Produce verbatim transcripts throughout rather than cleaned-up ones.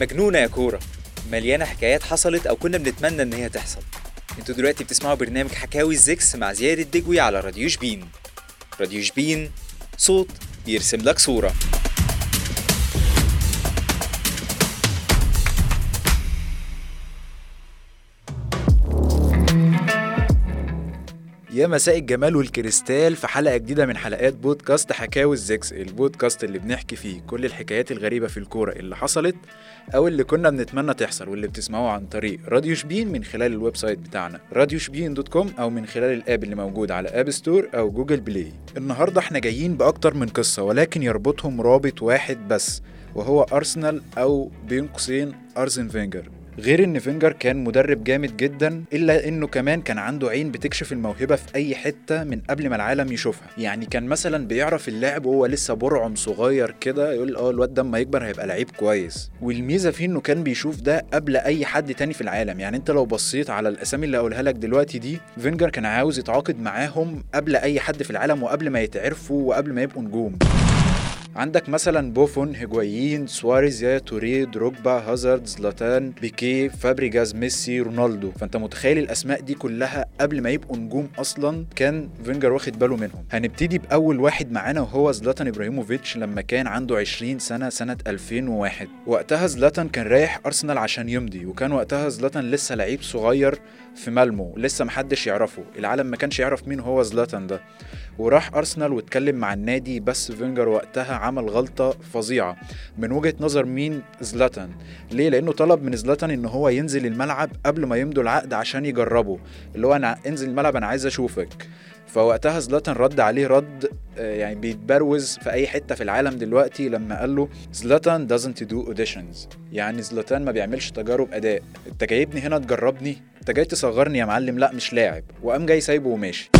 مجنونة يا كورة، مليانة حكايات حصلت أو كنا بنتمنى إن هي تحصل. انتوا دلوقتي بتسمعوا برنامج حكاوي الزكس مع زياد الدجوي على راديو شبين. راديو شبين، صوت بيرسم لك صورة. يا مساء الجمال والكريستال في حلقة جديدة من حلقات بودكاست حكاوي الزكس، البودكاست اللي بنحكي فيه كل الحكايات الغريبة في الكورة اللي حصلت أو اللي كنا بنتمنى تحصل، واللي بتسمعوه عن طريق راديو شبين من خلال الويب سايت بتاعنا راديو شبين دوت كوم، أو من خلال الآب اللي موجود على آب ستور أو جوجل بلاي. النهاردة احنا جايين بأكتر من قصة، ولكن يربطهم رابط واحد بس، وهو أرسنال، أو بين قوسين أرسن فينجر. غير ان فينجر كان مدرب جامد جدا، الا انه كمان كان عنده عين بتكشف الموهبه في اي حته من قبل ما العالم يشوفها. يعني كان مثلا بيعرف اللاعب وهو لسه برعم صغير كده، يقول اه الواد ده اما يكبر هيبقى لعيب كويس. والميزه فيه انه كان بيشوف ده قبل اي حد تاني في العالم. يعني انت لو بصيت على الاسامي اللي هقولها لك دلوقتي دي، فينجر كان عاوز يتعاقد معاهم قبل اي حد في العالم، وقبل ما يتعرفوا، وقبل ما يبقوا نجوم. عندك مثلا بوفون، هيغوايين، سواريز، يا توري، دروجبا، هازارد، زلاتان، بيكي، فابريجاز، ميسي، رونالدو. فانت متخيل الاسماء دي كلها قبل ما يبقوا نجوم اصلا كان فينجر واخد باله منهم. هنبتدي باول واحد معانا وهو زلاتان ابراهيموفيتش لما كان عنده عشرين سنه، سنه ألفين وواحد. وقتها زلاتان كان رايح ارسنال عشان يمضي، وكان وقتها زلاتان لسه لعيب صغير في مالمو، لسه محدش يعرفه، العالم ما كانش يعرف مين هو زلاتان ده. وراح ارسنال واتكلم مع النادي، بس فينجر وقتها عمل غلطه فظيعه من وجهه نظر مين؟ زلاتان. ليه؟ لانه طلب من زلاتان ان هو ينزل الملعب قبل ما يمضوا العقد عشان يجربه، اللي هو انا انزل الملعب انا عايز اشوفك. فوقتها زلاتان رد عليه رد يعني بيتبروز في اي حته في العالم دلوقتي، لما قال له زلاتان doesn't do auditions، يعني زلاتان ما بيعملش تجارب اداء. انت جايبني هنا تجربني؟ انت جاي تصغرني يا معلم، لا مش لاعب. وقام جاي سايبه وماشي.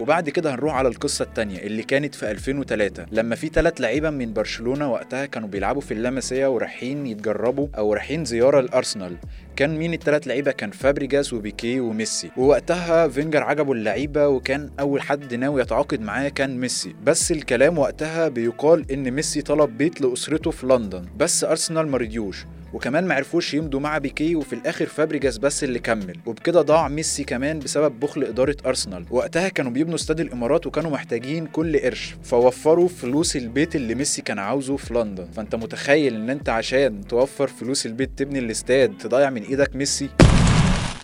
وبعد كده هنروح على القصة التانية اللي كانت في ألفين وتلاتة، لما في تلات لعيبة من برشلونة وقتها كانوا بيلعبوا في اللمسية ورايحين يتجربوا أو رايحين زيارة لأرسنال. كان مين التلات لعيبة؟ كان فابريجاس وبيكي وميسي. ووقتها فينجر عجبه اللعيبة، وكان أول حد ناوي يتعاقد معاه كان ميسي، بس الكلام وقتها بيقال إن ميسي طلب بيت لأسرته في لندن، بس أرسنال ما رضيوش، وكمان معرفوش يمضوا مع بيكي، وفي الاخر فابريجاس بس اللي كمل. وبكده ضاع ميسي كمان بسبب بخل اداره ارسنال. وقتها كانوا بيبنوا استاد الامارات وكانوا محتاجين كل قرش، فوفروا فلوس البيت اللي ميسي كان عاوزه في لندن. فانت متخيل ان انت عشان توفر فلوس البيت تبني الاستاد تضيع من ايدك ميسي؟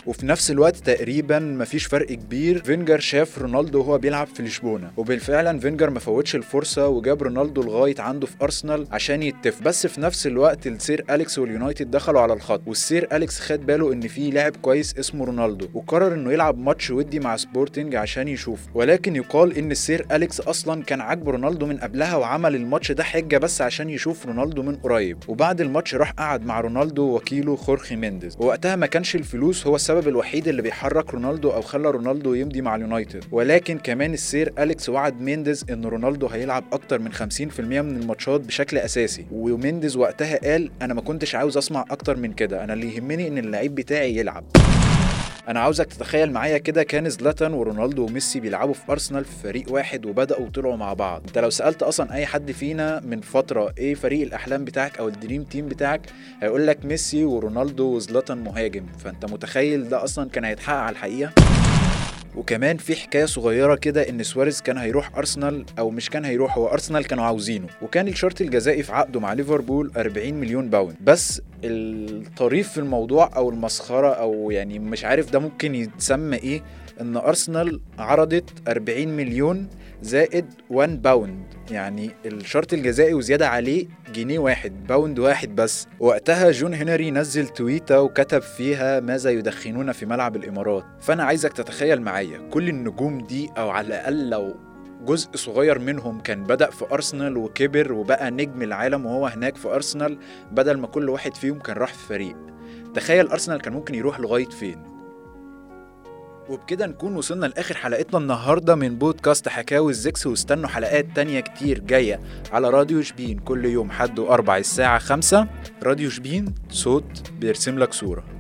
وفي نفس الوقت تقريبا مفيش فرق كبير، فينجر شاف رونالدو وهو بيلعب في لشبونه، وبالفعل فينجر ما فوتش الفرصه وجاب رونالدو لغايه عنده في ارسنال عشان يتفق. بس في نفس الوقت السير أليكس واليونايتد دخلوا على الخط، والسير أليكس خد باله ان في لاعب كويس اسمه رونالدو، وقرر انه يلعب ماتش ودي مع سبورتنج عشان يشوف. ولكن يقال ان السير أليكس اصلا كان عاجبه رونالدو من قبلها، وعمل الماتش ده حجه بس عشان يشوف رونالدو من قريب. وبعد الماتش راح قعد مع رونالدو وكيله خورخي مينديز، ووقتها ما كانش الفلوس هو السبب الوحيد اللي بيحرك رونالدو او خلى رونالدو يمضي مع اليونايتد، ولكن كمان السير أليكس وعد مينديز ان رونالدو هيلعب اكتر من خمسين بالمية من الماتشات بشكل اساسي. ومينديز وقتها قال انا ما كنتش عاوز اسمع اكتر من كده، انا اللي يهمني ان اللعيب بتاعي يلعب. انا عاوزك تتخيل معايا كده، كان زلاتان ورونالدو وميسي بيلعبوا في ارسنال في فريق واحد، وبداوا طلعوا مع بعض. انت لو سالت اصلا اي حد فينا من فتره ايه فريق الاحلام بتاعك او الدريم تيم بتاعك، هيقول لك ميسي ورونالدو وزلاتان مهاجم. فانت متخيل ده اصلا كان هيتحقق على الحقيقه؟ وكمان في حكايه صغيره كده، ان سواريز كان هيروح ارسنال، او مش كان هيروح، هو ارسنال كانوا عاوزينه، وكان الشرط الجزائي في عقده مع ليفربول أربعين مليون باوند. بس الطريف في الموضوع او المسخره او يعني مش عارف ده ممكن يتسمى ايه، ان ارسنال عرضت أربعين مليون زائد واحد باوند، يعني الشرط الجزائي وزياده عليه جنيه واحد، باوند واحد بس. وقتها جون هنري نزل تويته وكتب فيها ماذا يدخنون في ملعب الامارات. فانا عايزك تتخيل معايا كل النجوم دي، او على الاقل لو جزء صغير منهم كان بدأ في أرسنال وكبر وبقى نجم العالم وهو هناك في أرسنال، بدل ما كل واحد فيهم كان راح في فريق. تخيل أرسنال كان ممكن يروح لغاية فين. وبكده نكون وصلنا لآخر حلقتنا النهاردة من بودكاست حكاوي الزكس، واستنوا حلقات تانية كتير جاية على راديو شبين كل يوم حد وأربع الساعة خمسة. راديو شبين، صوت بيرسم لك صورة.